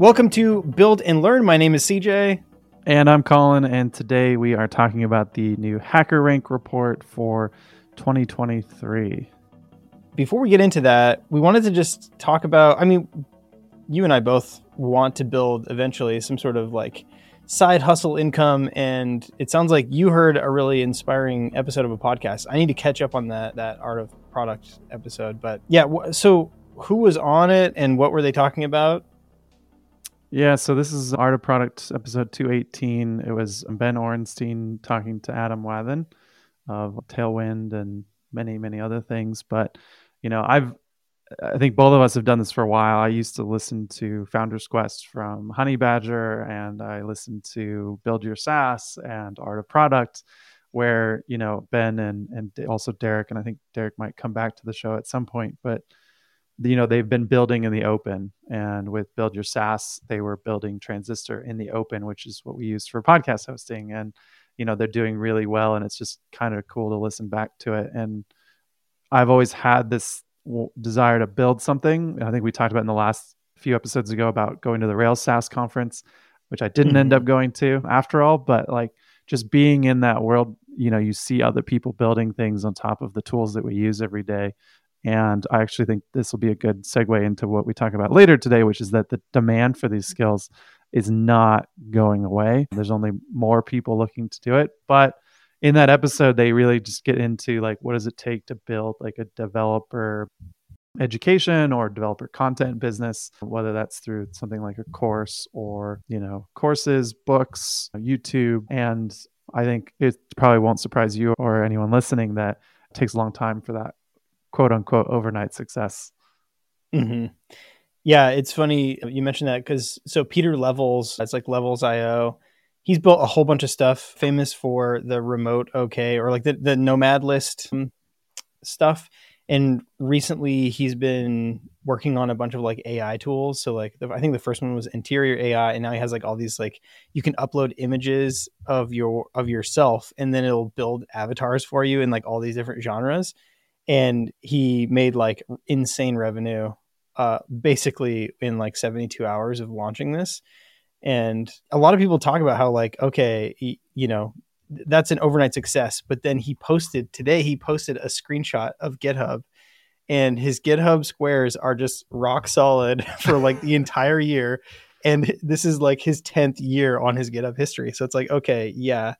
Welcome to Build and Learn. My name is CJ. And I'm Colin, and today we are talking about the new HackerRank report for 2023. Before we get into that, we wanted to just talk about, I mean, you and I both want to build eventually some sort of like side hustle income, and it sounds like you heard a really inspiring episode of a podcast. I need to catch up on that Art of Product episode, but yeah, so who was on it and what were they talking about? Yeah, so this is Art of Product episode 218. It was Ben Orenstein talking to Adam Wathan of Tailwind and many, many other things. But, you know, I think both of us have done this for a while. I used to listen to Founder's Quest from Honey Badger, and I listened to Build Your SaaS and Art of Product, where, you know, Ben and also Derek, and I think Derek might come back to the show at some point, but you know, they've been building in the open, and with Build Your SaaS, they were building Transistor in the open, which is what we use for podcast hosting. And, you know, they're doing really well, and it's just kind of cool to listen back to it. And I've always had this desire to build something. I think we talked about in the last few episodes ago about going to the Rails SaaS conference, which I didn't end up going to after all, but like just being in that world, you know, you see other people building things on top of the tools that we use every day. And I actually think this will be a good segue into what we talk about later today, which is that the demand for these skills is not going away. There's only more people looking to do it. But in that episode, they really just get into like, what does it take to build like a developer education or developer content business, whether that's through something like a course or, you know, courses, books, YouTube. And I think it probably won't surprise you or anyone listening that it takes a long time for that quote unquote overnight success. Mm-hmm. Yeah, it's funny you mentioned that because so Peter Levels, it's like Levels.io. He's built a whole bunch of stuff, famous for the remote OK or like the Nomad List stuff. And recently he's been working on a bunch of like AI tools. So like I think the first one was interior AI, and now he has like all these like you can upload images of yourself, and then it'll build avatars for you in like all these different genres. And he made like insane revenue basically in like 72 hours of launching this. And a lot of people talk about how like, okay, you know, that's an overnight success. But then he posted a screenshot of GitHub, and his GitHub squares are just rock solid for like the entire year. And this is like his 10th year on his GitHub history. So it's like, okay, yeah.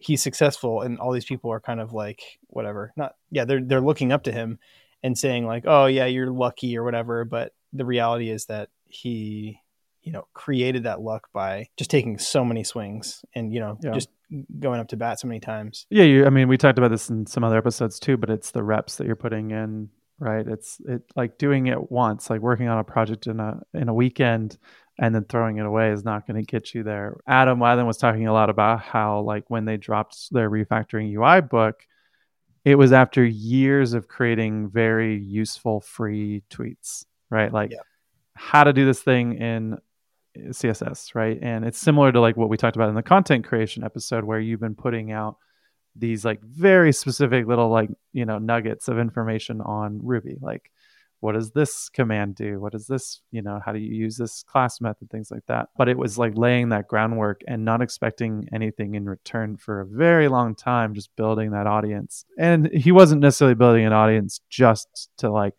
He's successful, and all these people are kind of like, whatever, they're looking up to him and saying like, oh yeah, you're lucky or whatever. But the reality is that he, you know, created that luck by just taking so many swings and, you know, just going up to bat so many times. Yeah. I mean, we talked about this in some other episodes too, but it's the reps that you're putting in, right? It's like doing it once, like working on a project in a weekend and then throwing it away is not going to get you there. Adam Wathan was talking a lot about how, like, when they dropped their refactoring UI book, it was after years of creating very useful free tweets, right? Like how to do this thing in CSS, right? And it's similar to like what we talked about in the content creation episode, where you've been putting out these like very specific little, like, you know, nuggets of information on Ruby, like, what does this command do? What is this, you know, how do you use this class method, things like that. But it was like laying that groundwork and not expecting anything in return for a very long time, just building that audience. And he wasn't necessarily building an audience just to like,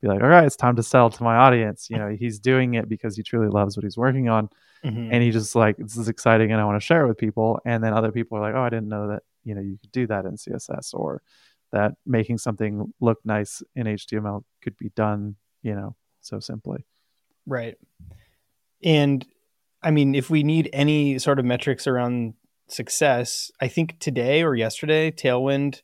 be like, all right, it's time to sell to my audience. You know, he's doing it because he truly loves what he's working on. Mm-hmm. And he just like, this is exciting and I want to share it with people. And then other people are like, oh, I didn't know that, you know, you could do that in CSS, or that making something look nice in HTML could be done, you know, so simply. Right. And I mean, if we need any sort of metrics around success, I think today or yesterday, Tailwind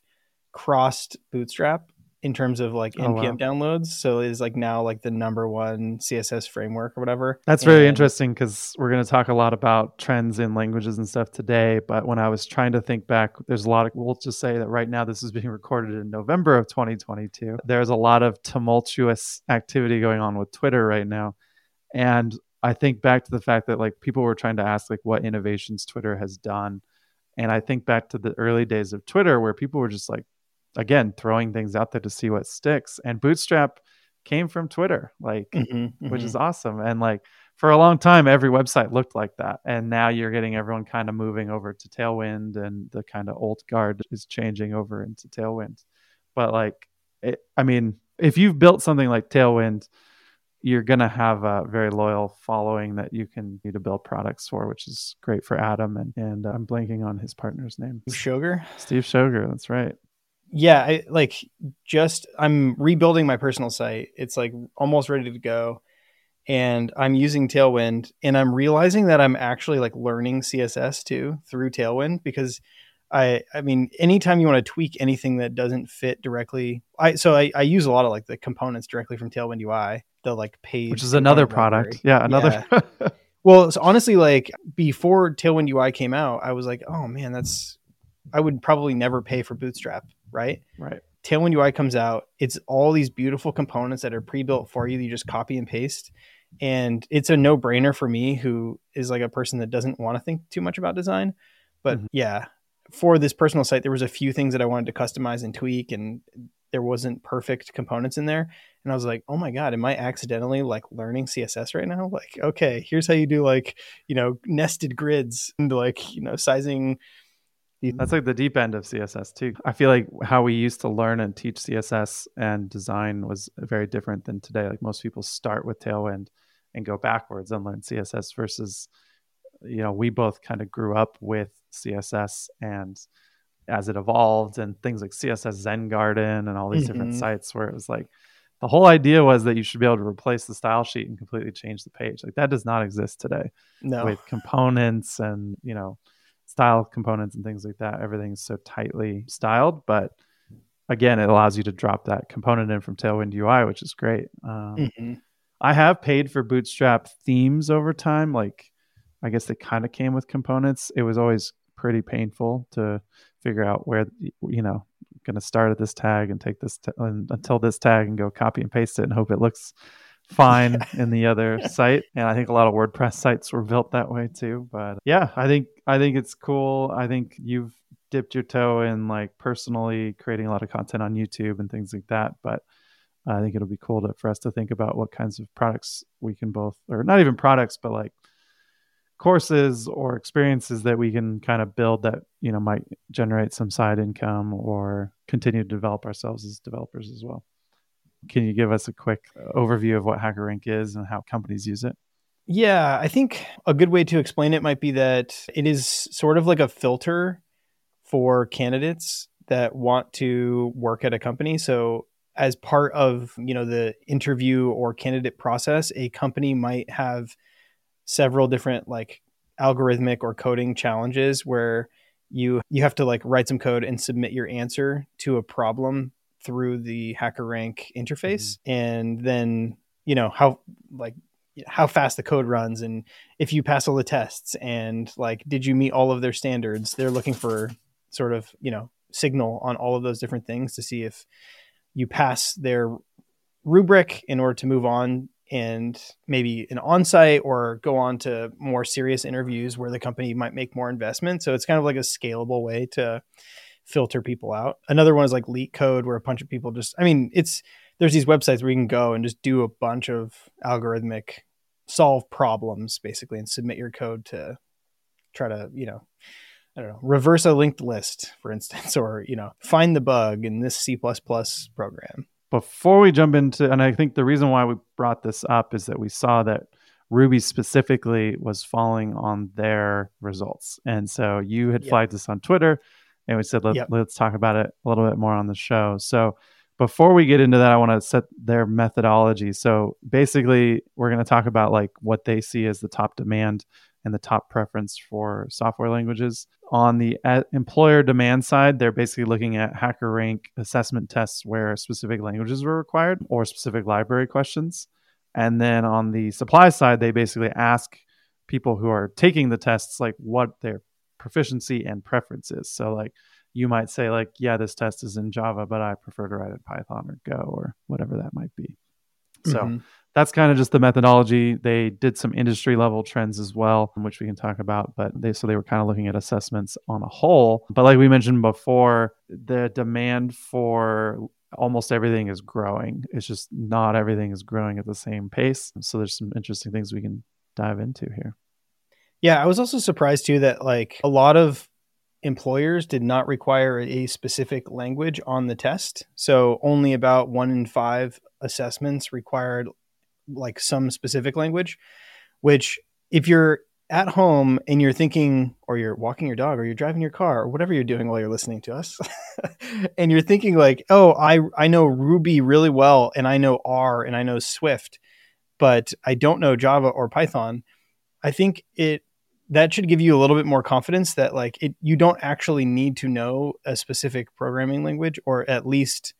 crossed Bootstrap in terms of like NPM downloads. So it is like now like the number one CSS framework or whatever. That's very interesting because we're going to talk a lot about trends in languages and stuff today. But when I was trying to think back, there's a lot of, we'll just say that right now this is being recorded in November of 2022. There's a lot of tumultuous activity going on with Twitter right now. And I think back to the fact that like people were trying to ask like what innovations Twitter has done. And I think back to the early days of Twitter where people were just like, again, throwing things out there to see what sticks. And Bootstrap came from Twitter, like, which is awesome. And like for a long time, every website looked like that. And now you're getting everyone kind of moving over to Tailwind, and the kind of old guard is changing over into Tailwind. But like, if you've built something like Tailwind, you're going to have a very loyal following that you can need to build products for, which is great for Adam. And I'm blanking on his partner's name. Steve Shoger. That's right. Yeah. I'm rebuilding my personal site. It's like almost ready to go. And I'm using Tailwind, and I'm realizing that I'm actually like learning CSS too through Tailwind, because anytime you want to tweak anything that doesn't fit directly, I use a lot of like the components directly from Tailwind UI, the like page, which is another product. Yeah, another. Yeah. Well, so honestly, like before Tailwind UI came out, I was like, oh man, I would probably never pay for Bootstrap, right? Right. Tailwind UI comes out. It's all these beautiful components that are pre-built for you. You just copy and paste. And it's a no-brainer for me, who is like a person that doesn't want to think too much about design. But yeah, for this personal site, there was a few things that I wanted to customize and tweak, and there wasn't perfect components in there. And I was like, oh my God, am I accidentally like learning CSS right now? Like, okay, here's how you do like, nested grids and like, sizing. That's like the deep end of CSS too. I feel like how we used to learn and teach CSS and design was very different than today. Like most people start with Tailwind and go backwards and learn CSS versus, we both kind of grew up with CSS and as it evolved, and things like CSS Zen Garden and all these different sites where it was like, the whole idea was that you should be able to replace the style sheet and completely change the page. Like that does not exist today. No. With components and, style components and things like that. Everything is so tightly styled, but again, it allows you to drop that component in from Tailwind UI, which is great. I have paid for Bootstrap themes over time. Like, I guess they kind of came with components. It was always pretty painful to figure out where, going to start at this tag and take this until this tag and go copy and paste it and hope it looks fine in the other site. And I think a lot of WordPress sites were built that way too. But yeah, I think it's cool. I think you've dipped your toe in like personally creating a lot of content on YouTube and things like that. But I think it'll be cool for us to think about what kinds of products we can both, or not even products, but like courses or experiences that we can kind of build that, might generate some side income or continue to develop ourselves as developers as well. Can you give us a quick overview of what HackerRank is and how companies use it? Yeah, I think a good way to explain it might be that it is sort of like a filter for candidates that want to work at a company. So as part of, the interview or candidate process, a company might have several different like algorithmic or coding challenges where you have to like write some code and submit your answer to a problem through the HackerRank interface. And then, how fast the code runs and if you pass all the tests and like, did you meet all of their standards? They're looking for sort of, signal on all of those different things to see if you pass their rubric in order to move on and maybe an on-site or go on to more serious interviews where the company might make more investment. So it's kind of like a scalable way to filter people out. Another one is like LeetCode, where a bunch of people there's these websites where you can go and just do a bunch of algorithmic solve problems basically and submit your code to try to, reverse a linked list, for instance, or, find the bug in this C++ program. Before we jump into, and I think the reason why we brought this up is that we saw that Ruby specifically was falling on their results. And so you had flagged this on Twitter, and we said, let's talk about it a little bit more on the show. So before we get into that, I want to set their methodology. So basically, we're going to talk about like what they see as the top demand and the top preference for software languages. On the employer demand side, they're basically looking at HackerRank assessment tests where specific languages were required or specific library questions. And then on the supply side, they basically ask people who are taking the tests, like what their proficiency and preferences. So like you might say like, yeah, this test is in Java, but I prefer to write in Python or Go or whatever that might be. So that's kind of just the methodology. They did some industry level trends as well, which we can talk about, but they were kind of looking at assessments on a whole. But like we mentioned before, the demand for almost everything is growing. It's just not everything is growing at the same pace. So there's some interesting things we can dive into here. Yeah, I was also surprised too that like a lot of employers did not require a specific language on the test. So only about 1 in 5 assessments required like some specific language, which if you're at home and you're thinking, or you're walking your dog, or you're driving your car, or whatever you're doing while you're listening to us, and you're thinking like, oh, I know Ruby really well, and I know R, and I know Swift, but I don't know Java or Python, I think that should give you a little bit more confidence that like you don't actually need to know a specific programming language, or at least,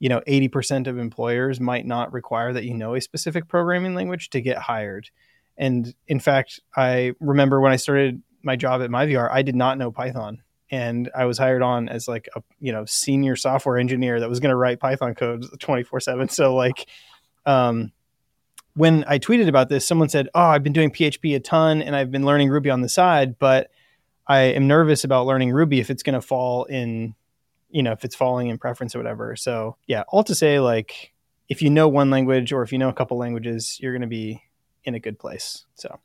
you know, 80% of employers might not require that you know a specific programming language to get hired. And in fact, I remember when I started my job at MyVR, I did not know Python, and I was hired on as like a, you know, senior software engineer that was going to write Python code 24/7. So like, when I tweeted about this, someone said, oh, I've been doing PHP a ton and I've been learning Ruby on the side, but I am nervous about learning Ruby if it's going to fall in, you know, if it's falling in preference or whatever. So yeah, all to say, like, if you know one language or if you know a couple languages, you're going to be in a good place. So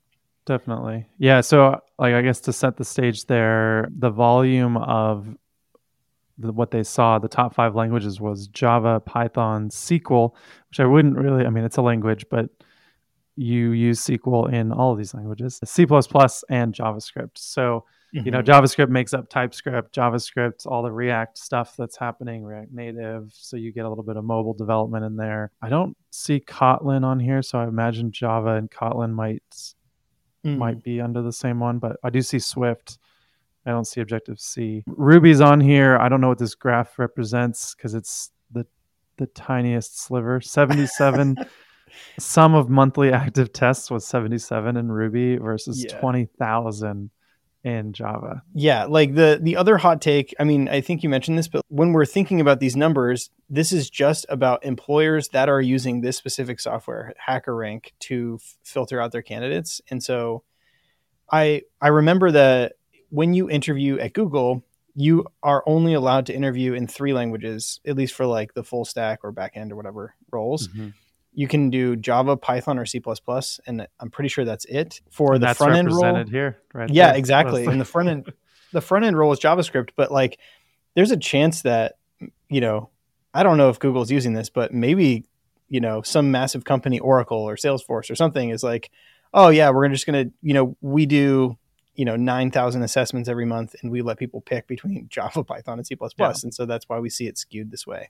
definitely. Yeah. So like, I guess to set the stage there, the volume of what they saw, the top 5 languages was Java, Python, SQL, which I wouldn't really, I mean, it's a language, but you use SQL in all of these languages, C++ and JavaScript. So, you know, JavaScript makes up TypeScript, JavaScript, all the React stuff that's happening, React Native. So you get a little bit of mobile development in there. I don't see Kotlin on here, so I imagine Java and Kotlin might be under the same one, but I do see Swift. I don't see Objective-C. Ruby's on here. I don't know what this graph represents because it's the tiniest sliver. 77. Sum of monthly active tests was 77 in Ruby versus 20,000 in Java. Yeah, like the other hot take, I mean, I think you mentioned this, but when we're thinking about these numbers, this is just about employers that are using this specific software, HackerRank, to filter out their candidates. And so I remember that when you interview at Google, you are only allowed to interview in 3 languages, at least for like the full stack or backend or whatever roles. Mm-hmm. You can do Java, Python, or C++, and I'm pretty sure that's it for the front end role. That's represented here, right? Yeah, exactly. And the front end role is JavaScript, but like, there's a chance that, you know, I don't know if Google's using this, but maybe, you know, some massive company, Oracle or Salesforce or something, is like, oh yeah, we're just gonna, you know, we do, you know, 9,000 assessments every month, and we let people pick between Java, Python, and C++. Yeah. And so that's why we see it skewed this way.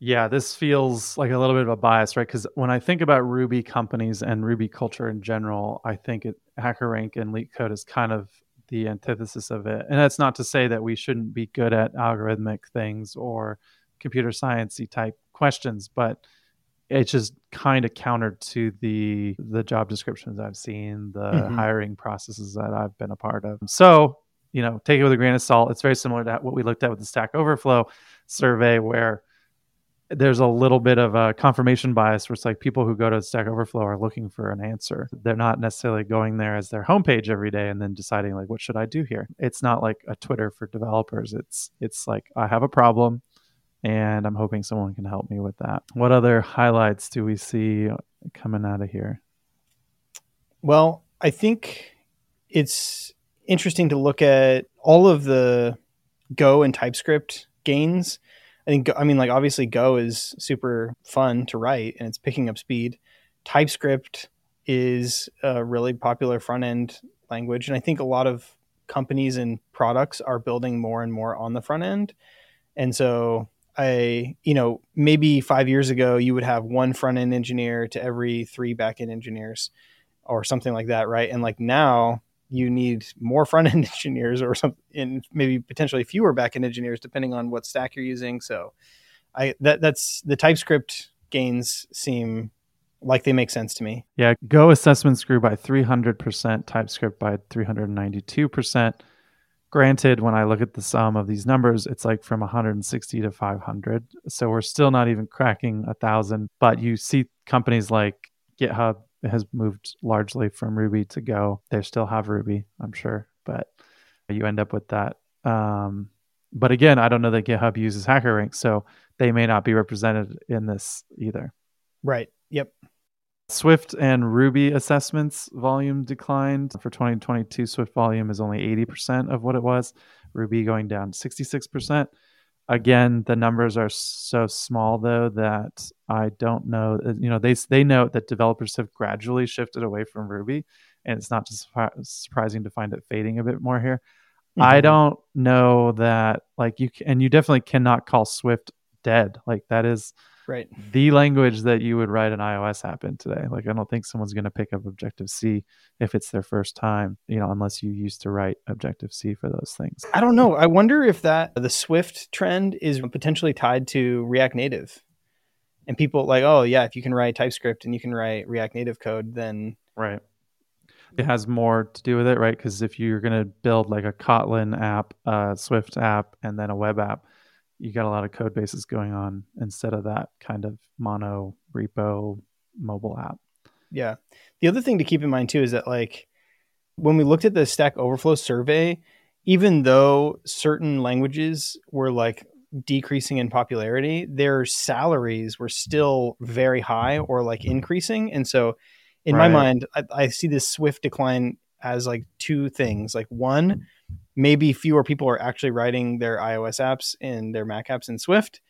Yeah, this feels like a little bit of a bias, right? Because when I think about Ruby companies and Ruby culture in general, I think HackerRank and LeetCode is kind of the antithesis of it. And that's not to say that we shouldn't be good at algorithmic things or computer science-y type questions, but it's just kind of counter to the job descriptions I've seen, the hiring processes that I've been a part of. So, you know, take it with a grain of salt. It's very similar to what we looked at with the Stack Overflow survey, where there's a little bit of a confirmation bias where it's like people who go to Stack Overflow are looking for an answer. They're not necessarily going there as their homepage every day and then deciding like, what should I do here? It's not like a Twitter for developers. It's like, I have a problem, and I'm hoping someone can help me with that. What other highlights do we see coming out of here? Well, I think it's interesting to look at all of the Go and TypeScript gains. I mean, obviously Go is super fun to write and it's picking up speed. TypeScript is a really popular front-end language, and I think a lot of companies and products are building more and more on the front end. And so maybe 5 years ago, you would have 1 front-end engineer to every 3 back-end engineers or something like that, right? And like now you need more front-end engineers or something, and maybe potentially fewer back-end engineers depending on what stack you're using. So that's the TypeScript gains seem like they make sense to me. Yeah, Go assessments grew by 300%, TypeScript by 392%. Granted, when I look at the sum of these numbers, it's like from 160 to 500. So we're still not even cracking 1,000. But you see companies like GitHub has moved largely from Ruby to Go. They still have Ruby, I'm sure, but you end up with that. But again, I don't know that GitHub uses HackerRank, so they may not be represented in this either. Right. Yep. Swift and Ruby assessments volume declined. For 2022, Swift volume is only 80% of what it was. Ruby going down 66%. Again, the numbers are so small, though, that I don't know. You know, they note that developers have gradually shifted away from Ruby, and it's not surprising to find it fading a bit more here. Mm-hmm. I don't know that, like, you definitely cannot call Swift dead. Like, that is right. The language that you would write an iOS app in today. Like, I don't think someone's going to pick up Objective-C if it's their first time, you know, unless you used to write Objective-C for those things. I don't know. I wonder if the Swift trend is potentially tied to React Native. And people like, oh, yeah, if you can write TypeScript and you can write React Native code, then... Right. It has more to do with it, right? Because if you're going to build like a Kotlin app, a Swift app, and then a web app, you got a lot of code bases going on instead of that kind of mono repo mobile app. Yeah. The other thing to keep in mind too is that, like, when we looked at the Stack Overflow survey, even though certain languages were like decreasing in popularity, their salaries were still very high or like increasing. And so in my mind, I see this Swift decline as like two things. Like, one, maybe fewer people are actually writing their iOS apps and their Mac apps in Swift.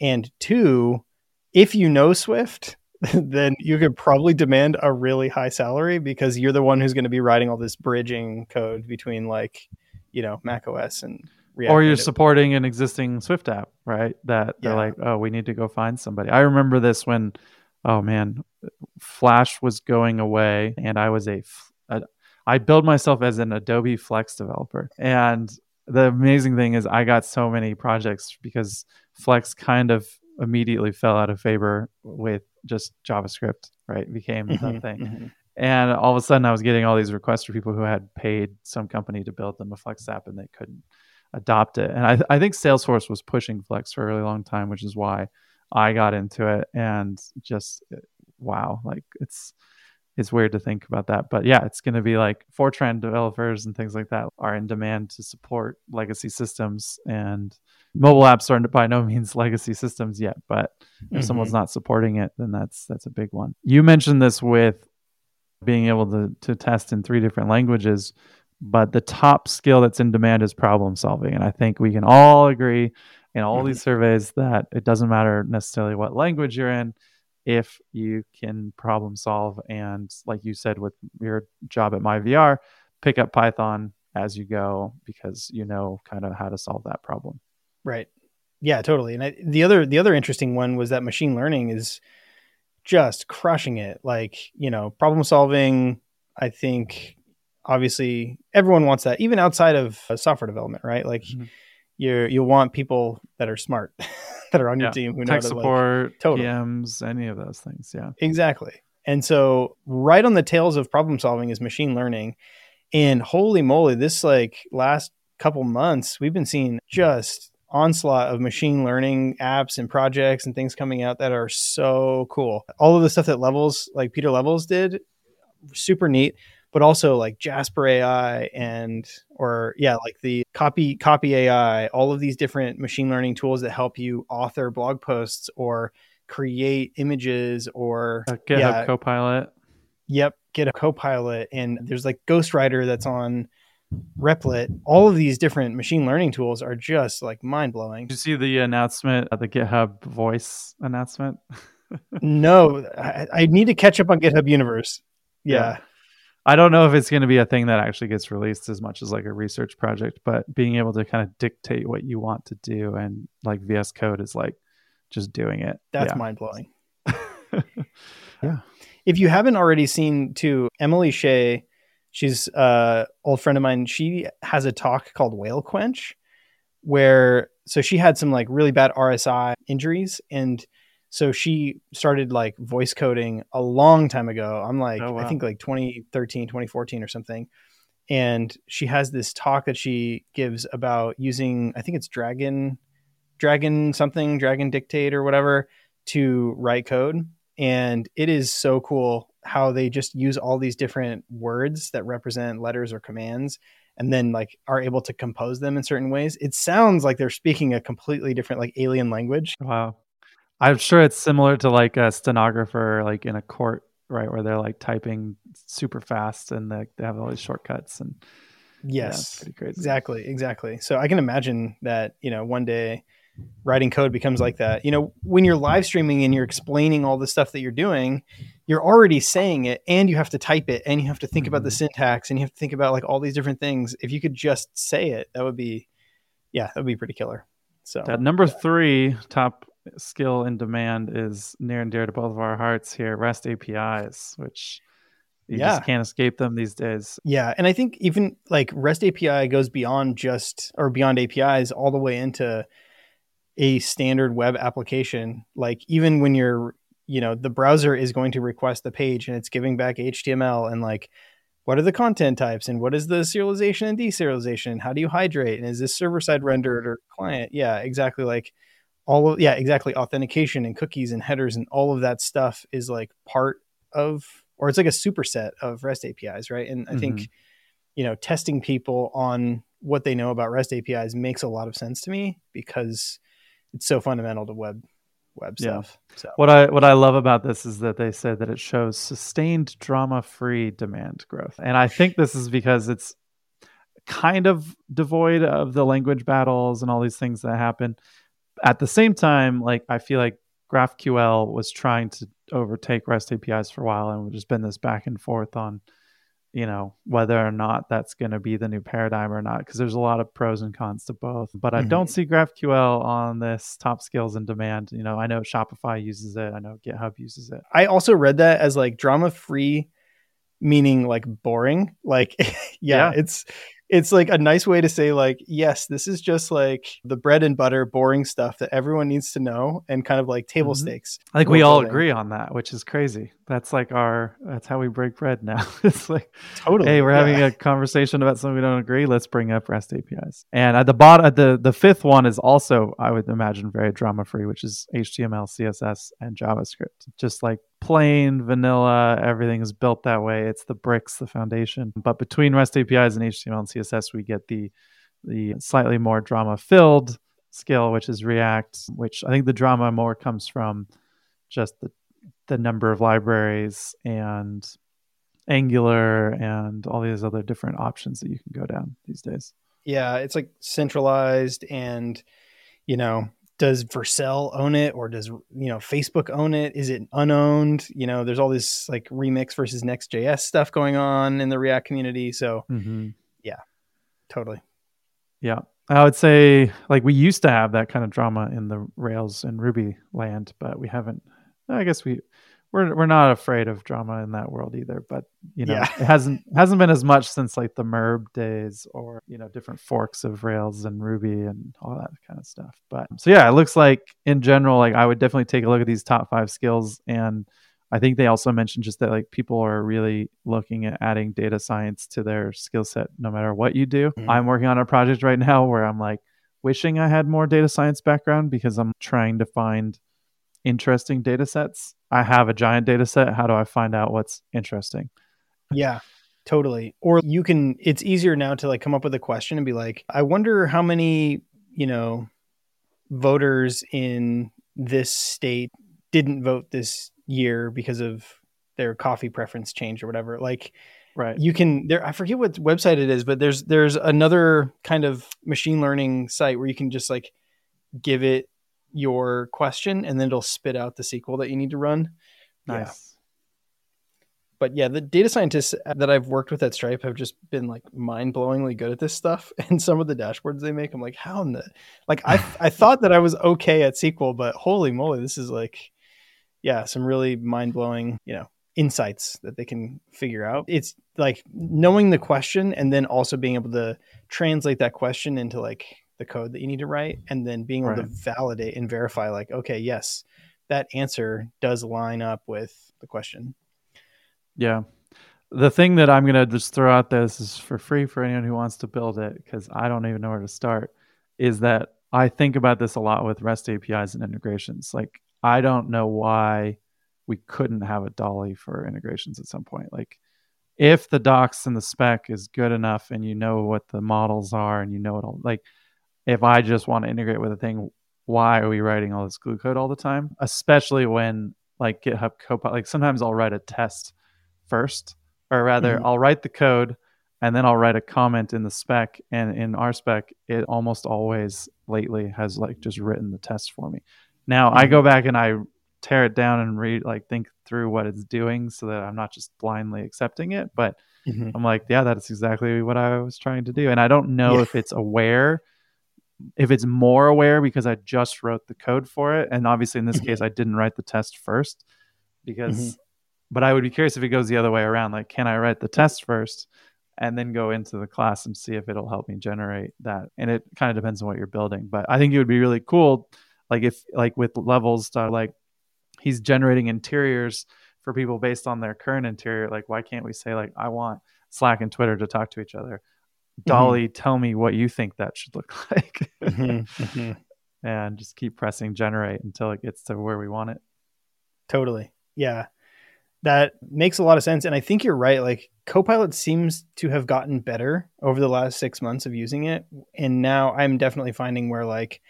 And two, if you know Swift, then you could probably demand a really high salary because you're the one who's going to be writing all this bridging code between, like, you know, Mac OS and React. Or you're supporting an existing Swift app, right? That they're like, oh, we need to go find somebody. I remember this when, oh man, Flash was going away and I was I built myself as an Adobe Flex developer. And the amazing thing is I got so many projects because Flex kind of immediately fell out of favor with just JavaScript, right? It became the thing. Mm-hmm. And all of a sudden I was getting all these requests for people who had paid some company to build them a Flex app and they couldn't adopt it. And I think Salesforce was pushing Flex for a really long time, which is why I got into it. And just, wow, like it's weird to think about that. But yeah, it's going to be like Fortran developers and things like that are in demand to support legacy systems, and mobile apps are by no means legacy systems yet. But if someone's not supporting it, then that's a big one. You mentioned this with being able to test in three different languages, but the top skill that's in demand is problem solving. And I think we can all agree in all these surveys that it doesn't matter necessarily what language you're in, if you can problem solve. And like you said, with your job at MyVR, pick up Python as you go because you know kind of how to solve that problem. Right. Yeah, totally. And the other interesting one was that machine learning is just crushing it. Like, you know, problem solving, I think obviously everyone wants that, even outside of software development, right? Like you want people that are smart. That are on your team who know tech support, like, PMs, any of those things. Yeah, exactly. And so right on the tails of problem solving is machine learning. And holy moly, this like last couple months, we've been seeing just onslaught of machine learning apps and projects and things coming out that are so cool. All of the stuff that Levels, like Peter Levels did, super neat, but also like Jasper AI like the copy AI, all of these different machine learning tools that help you author blog posts or create images or GitHub Copilot. Yep. GitHub Copilot. And there's like Ghostwriter that's on Replit. All of these different machine learning tools are just like mind blowing. Did you see the announcement of the GitHub Voice announcement? No, I need to catch up on GitHub Universe. Yeah. I don't know if it's going to be a thing that actually gets released as much as like a research project, but being able to kind of dictate what you want to do and like VS Code is like just doing it. That's mind blowing. Yeah. If you haven't already seen too, Emily Shea, she's an old friend of mine. She has a talk called Whale Quench where, so she had some like really bad RSI injuries, and so she started like voice coding a long time ago. I'm like, oh, wow. I think like 2013, 2014 or something. And she has this talk that she gives about using, I think it's Dragon Dictate or whatever to write code. And it is so cool how they just use all these different words that represent letters or commands and then like are able to compose them in certain ways. It sounds like they're speaking a completely different like alien language. Wow. I'm sure it's similar to like a stenographer, like in a court right? Where they're like typing super fast and they have all these shortcuts and yes, pretty crazy. Exactly. So I can imagine that, you know, one day writing code becomes like that. You know, when you're live streaming and you're explaining all the stuff that you're doing, you're already saying it and you have to type it and you have to think about the syntax and you have to think about like all these different things. If you could just say it, that would be pretty killer. So that number 3 top skill in demand is near and dear to both of our hearts here, REST APIs, which you just can't escape them these days. Yeah. And I think even like REST API goes beyond APIs all the way into a standard web application. Like even when you're, you know, the browser is going to request the page and it's giving back HTML and like, what are the content types and what is the serialization and deserialization? And how do you hydrate? And is this server-side rendered or client? Yeah, exactly. Like authentication and cookies and headers and all of that stuff is like part of, or it's like a superset of REST APIs, right? And I think, you know, testing people on what they know about REST APIs makes a lot of sense to me because it's so fundamental to web stuff. So what I love about this is that they say that it shows sustained drama-free demand growth. And I think this is because it's kind of devoid of the language battles and all these things that happen. At the same time, like I feel like GraphQL was trying to overtake REST APIs for a while, and there's been this back and forth on, you know, whether or not that's going to be the new paradigm or not, because there's a lot of pros and cons to both. But I don't see GraphQL on this top skills in demand. You know, I know Shopify uses it. I know GitHub uses it. I also read that as like drama-free, meaning like boring. Like, it's like a nice way to say like, yes, this is just like the bread and butter, boring stuff that everyone needs to know and kind of like table stakes. I think we all agree on that, which is crazy. That's like that's how we break bread now. It's like, totally. Hey, we're having a conversation about something we don't agree. Let's bring up REST APIs. And at the bottom, the fifth one is also, I would imagine, very drama free, which is HTML, CSS, and JavaScript. Just like plain vanilla, everything is built that way. It's the bricks, the foundation. But between REST APIs and HTML and CSS, we get the slightly more drama filled skill, which is React, which I think the drama more comes from just the number of libraries and Angular and all these other different options that you can go down these days. Yeah, it's like centralized and, you know, does Vercel own it or does, you know, Facebook own it? Is it unowned? You know, there's all this like Remix versus Next.js stuff going on in the React community. So yeah, totally. Yeah. I would say like we used to have that kind of drama in the Rails and Ruby land, but we haven't. I guess we're not afraid of drama in that world either, but you know, it hasn't been as much since like the MERB days or, you know, different forks of Rails and Ruby and all that kind of stuff. But so yeah, it looks like in general, like I would definitely take a look at these top 5 skills. And I think they also mentioned just that like people are really looking at adding data science to their skill set, no matter what you do. I'm working on a project right now where I'm like wishing I had more data science background because I'm trying to find interesting data sets. I have a giant data set. How do I find out what's interesting? Yeah, totally. Or you can, it's easier now to like come up with a question and be like, I wonder how many, you know, voters in this state didn't vote this year because of their coffee preference change or whatever. Like, right. You can I forget what website it is, but there's another kind of machine learning site where you can just like give it your question and then it'll spit out the SQL that you need to run. Nice. Yeah. But yeah, the data scientists that I've worked with at Stripe have just been like mind-blowingly good at this stuff. And some of the dashboards they make, I'm like, how in the, like, I thought that I was okay at SQL, but holy moly, this is like, yeah, some really mind-blowing, you know, insights that they can figure out. It's like knowing the question and then also being able to translate that question into like the code that you need to write, and then being able to validate and verify like, okay, yes, that answer does line up with the question. Yeah. The thing that I'm going to just throw out there, this is for free for anyone who wants to build it, because I don't even know where to start, is that I think about this a lot with REST APIs and integrations. Like, I don't know why we couldn't have a DALL-E for integrations at some point. Like, if the docs and the spec is good enough and you know what the models are and you know it all, like, if I just want to integrate with a thing, why are we writing all this glue code all the time? Especially when like GitHub Copilot. Like sometimes I'll write a test first, or rather I'll write the code and then I'll write a comment in the spec. And in our spec, it almost always lately has like just written the test for me. Now I go back and I tear it down and read, like think through what it's doing so that I'm not just blindly accepting it. But I'm like, yeah, that's exactly what I was trying to do. And I don't know if it's aware, if it's more aware because I just wrote the code for it. And obviously in this case, I didn't write the test first because, but I would be curious if it goes the other way around. Like, can I write the test first and then go into the class and see if it'll help me generate that? And it kind of depends on what you're building, but I think it would be really cool. Like if, like with Levels, like he's generating interiors for people based on their current interior. Like, why can't we say like, I want Slack and Twitter to talk to each other? Dolly, tell me what you think that should look like. And just keep pressing generate until it gets to where we want it. Totally. Yeah. That makes a lot of sense. And I think you're right. Like Copilot seems to have gotten better over the last 6 months of using it. And now I'm definitely finding where like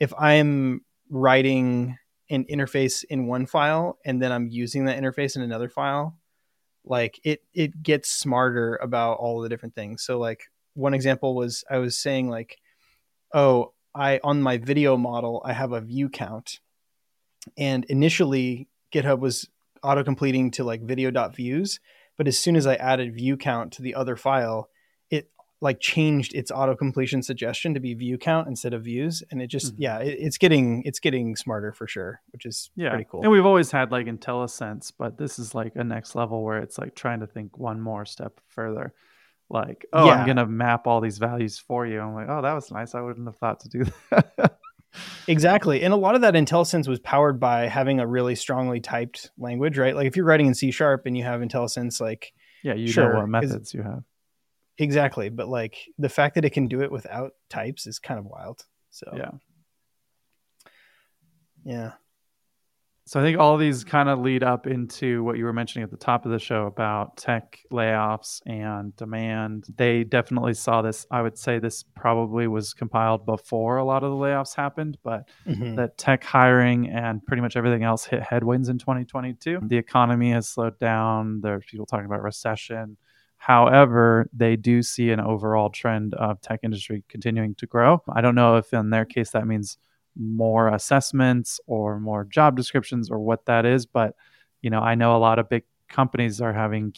if I'm writing an interface in one file and then I'm using that interface in another file, like it gets smarter about all the different things. So like one example was I was saying like, oh, on my video model, I have a view count. And initially GitHub was auto completing to like video.views. But as soon as I added view count to the other file, it like changed its auto completion suggestion to be view count instead of views. And it just, it's getting smarter for sure, which is pretty cool. And we've always had like IntelliSense, but this is like a next level where it's like trying to think one more step further. Like, oh, I'm going to map all these values for you. I'm like, oh, that was nice. I wouldn't have thought to do that. Exactly. And a lot of that IntelliSense was powered by having a really strongly typed language, right? Like if you're writing in C# and you have IntelliSense, like, you know what methods you have. Exactly. But like the fact that it can do it without types is kind of wild. So, yeah. So I think all these kind of lead up into what you were mentioning at the top of the show about tech layoffs and demand. They definitely saw this. I would say this probably was compiled before a lot of the layoffs happened, but that tech hiring and pretty much everything else hit headwinds in 2022. The economy has slowed down. There's people talking about recession. However, they do see an overall trend of tech industry continuing to grow. I don't know if in their case that means more assessments or more job descriptions or what that is. But, you know, I know a lot of big companies are having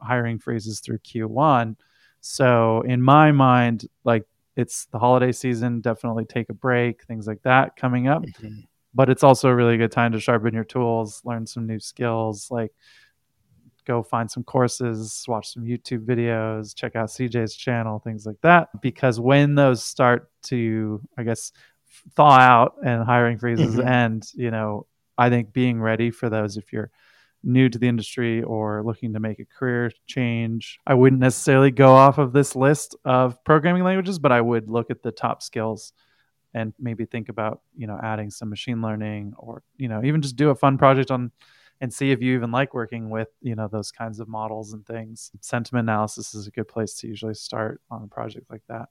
hiring freezes through Q1. So in my mind, like it's the holiday season, definitely take a break, things like that coming up. But it's also a really good time to sharpen your tools, learn some new skills, like go find some courses, watch some YouTube videos, check out CJ's channel, things like that. Because when those start to, I guess, thaw out and hiring freezes end, I think being ready for those, if you're new to the industry or looking to make a career change, I wouldn't necessarily go off of this list of programming languages, but I would look at the top skills and maybe think about, adding some machine learning or, even just do a fun project on and see if you even like working with, those kinds of models and things. Sentiment analysis is a good place to usually start on a project like that.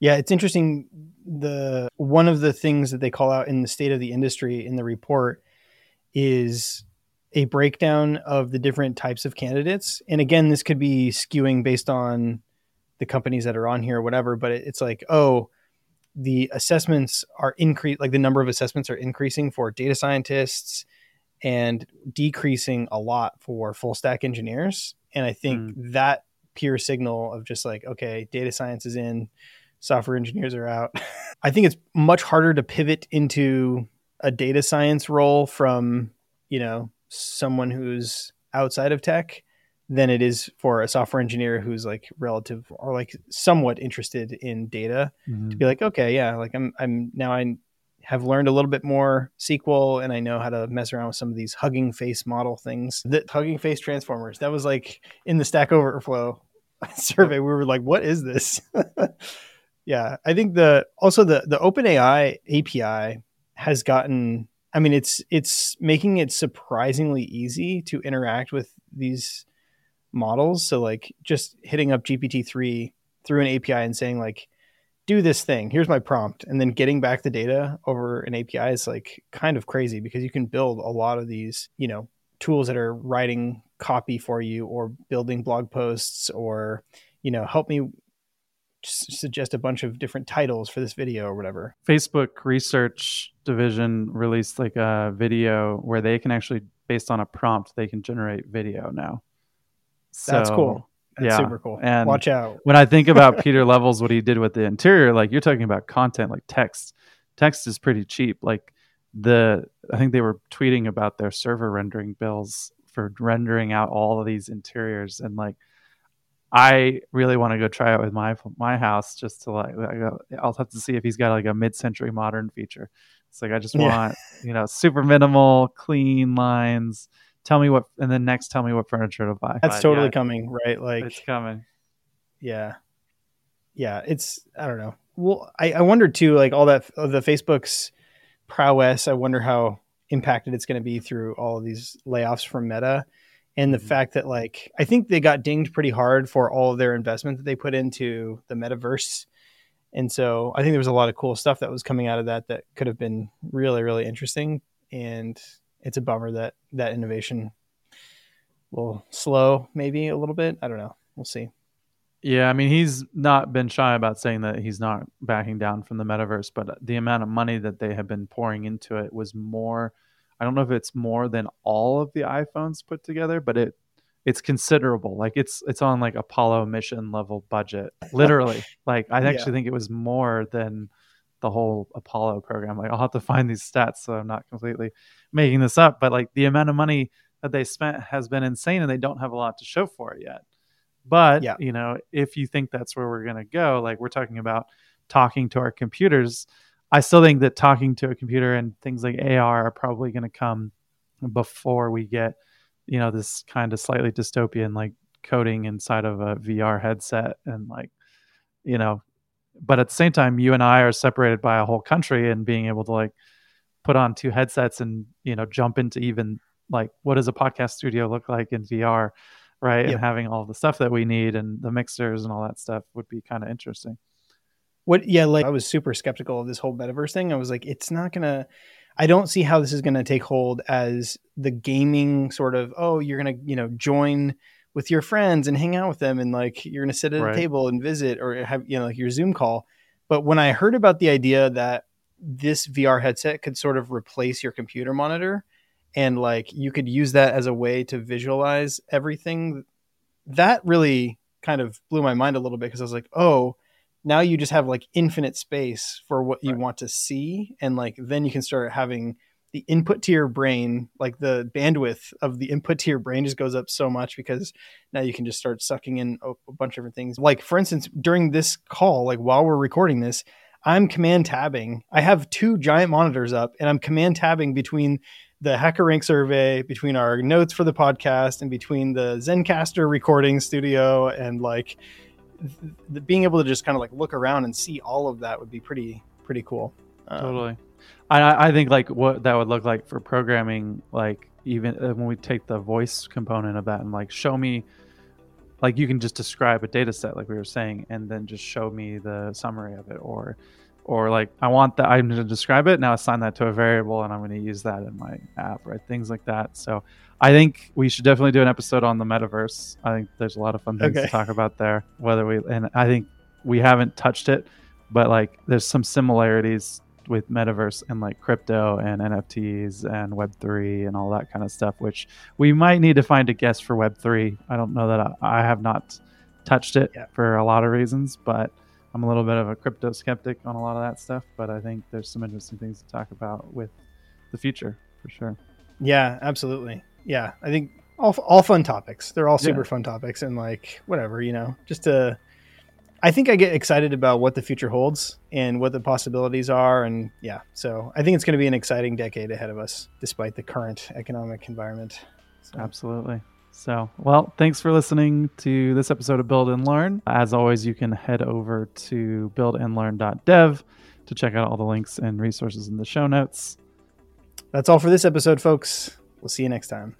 Yeah, it's interesting. One of the things that they call out in the state of the industry in the report is a breakdown of the different types of candidates. And again, this could be skewing based on the companies that are on here or whatever, but it's like, oh, the assessments are increased, like the number of assessments are increasing for data scientists and decreasing a lot for full stack engineers. And I think that pure signal of just like, okay, data science is in, software engineers are out. I think it's much harder to pivot into a data science role from, someone who's outside of tech than it is for a software engineer who's like relative or like somewhat interested in data to be like, okay, yeah, like I have learned a little bit more SQL and I know how to mess around with some of these hugging face model things. The hugging face transformers, that was like in the Stack Overflow survey. We were like, what is this? Yeah, I think the OpenAI API has gotten, it's making it surprisingly easy to interact with these models. So like just hitting up GPT-3 through an API and saying like, do this thing, here's my prompt, and then getting back the data over an API is like kind of crazy, because you can build a lot of these, you know, tools that are writing copy for you or building blog posts, or, you know, help me suggest a bunch of different titles for this video or whatever. Facebook research division released like a video where they can actually, based on a prompt, they can generate video now. So, that's cool. That's super cool. And watch out. When I think about Peter Levels, what he did with the interior, like you're talking about content, like text. Text is pretty cheap. Like I think they were tweeting about their server rendering bills for rendering out all of these interiors, and like I really want to go try it with my house, just to like, I'll have to see if he's got like a mid-century modern feature. It's like, I just want, you know, super minimal, clean lines. Tell me what, and then next, tell me what furniture to buy. That's totally coming, right? Like it's coming. Yeah. It's, I don't know. Well, I wonder too, like all that of the Facebook's prowess, I wonder how impacted it's going to be through all of these layoffs from Meta. And the fact that, like, I think they got dinged pretty hard for all of their investment that they put into the metaverse. And so I think there was a lot of cool stuff that was coming out of that could have been really, really interesting. And it's a bummer that that innovation will slow maybe a little bit. I don't know. We'll see. Yeah, I mean, he's not been shy about saying that he's not backing down from the metaverse, but the amount of money that they have been pouring into it was more... I don't know if it's more than all of the iPhones put together, but it's considerable. Like it's on like Apollo mission level budget, literally. Like I actually think it was more than the whole Apollo program. Like I'll have to find these stats, so I'm not completely making this up. But like the amount of money that they spent has been insane, and they don't have a lot to show for it yet. But you know, if you think that's where we're gonna go, like we're talking about talking to our computers. I still think that talking to a computer and things like AR are probably going to come before we get, you know, this kind of slightly dystopian, like coding inside of a VR headset and like, you know, but at the same time, you and I are separated by a whole country, and being able to like put on two headsets and, you know, jump into even like, what does a podcast studio look like in VR, right? Yep. And having all the stuff that we need and the mixers and all that stuff would be kind of interesting. Like I was super skeptical of this whole metaverse thing. I was like, it's not gonna, I don't see how this is gonna take hold as the gaming sort of, oh, you're gonna, you know, join with your friends and hang out with them, and like you're gonna sit at a table and visit, or have, you know, like your Zoom call. But when I heard about the idea that this VR headset could sort of replace your computer monitor, and like you could use that as a way to visualize everything, that really kind of blew my mind a little bit, because I was like, oh, now you just have like infinite space for what you want to see. And like, then you can start having the input to your brain, like the bandwidth of the input to your brain just goes up so much, because now you can just start sucking in a bunch of different things. Like for instance, during this call, like while we're recording this, I'm command tabbing. I have two giant monitors up, and I'm command tabbing between the HackerRank survey, between our notes for the podcast, and between the Zencaster recording studio, and like, being able to just kind of like look around and see all of that would be pretty cool. Totally. I think like what that would look like for programming, like even when we take the voice component of that and like show me, like you can just describe a data set like we were saying, and then just show me the summary of it, or like I want that, I'm going to describe it, now assign that to a variable, and I'm going to use that in my app, right? Things like that. So I think we should definitely do an episode on the metaverse. I think there's a lot of fun things to talk about there. And I think we haven't touched it, but like there's some similarities with metaverse and like crypto and NFTs and Web3 and all that kind of stuff, which we might need to find a guest for Web3. I don't know that I have not touched it for a lot of reasons, but I'm a little bit of a crypto skeptic on a lot of that stuff, but I think there's some interesting things to talk about with the future for sure. Yeah, absolutely. Yeah, I think all fun topics. They're all super fun topics, and like whatever, you know, just to, I think I get excited about what the future holds and what the possibilities are. And yeah, so I think it's going to be an exciting decade ahead of us, despite the current economic environment. So. Absolutely. So, well, thanks for listening to this episode of Build and Learn. As always, you can head over to buildandlearn.dev to check out all the links and resources in the show notes. That's all for this episode, folks. We'll see you next time.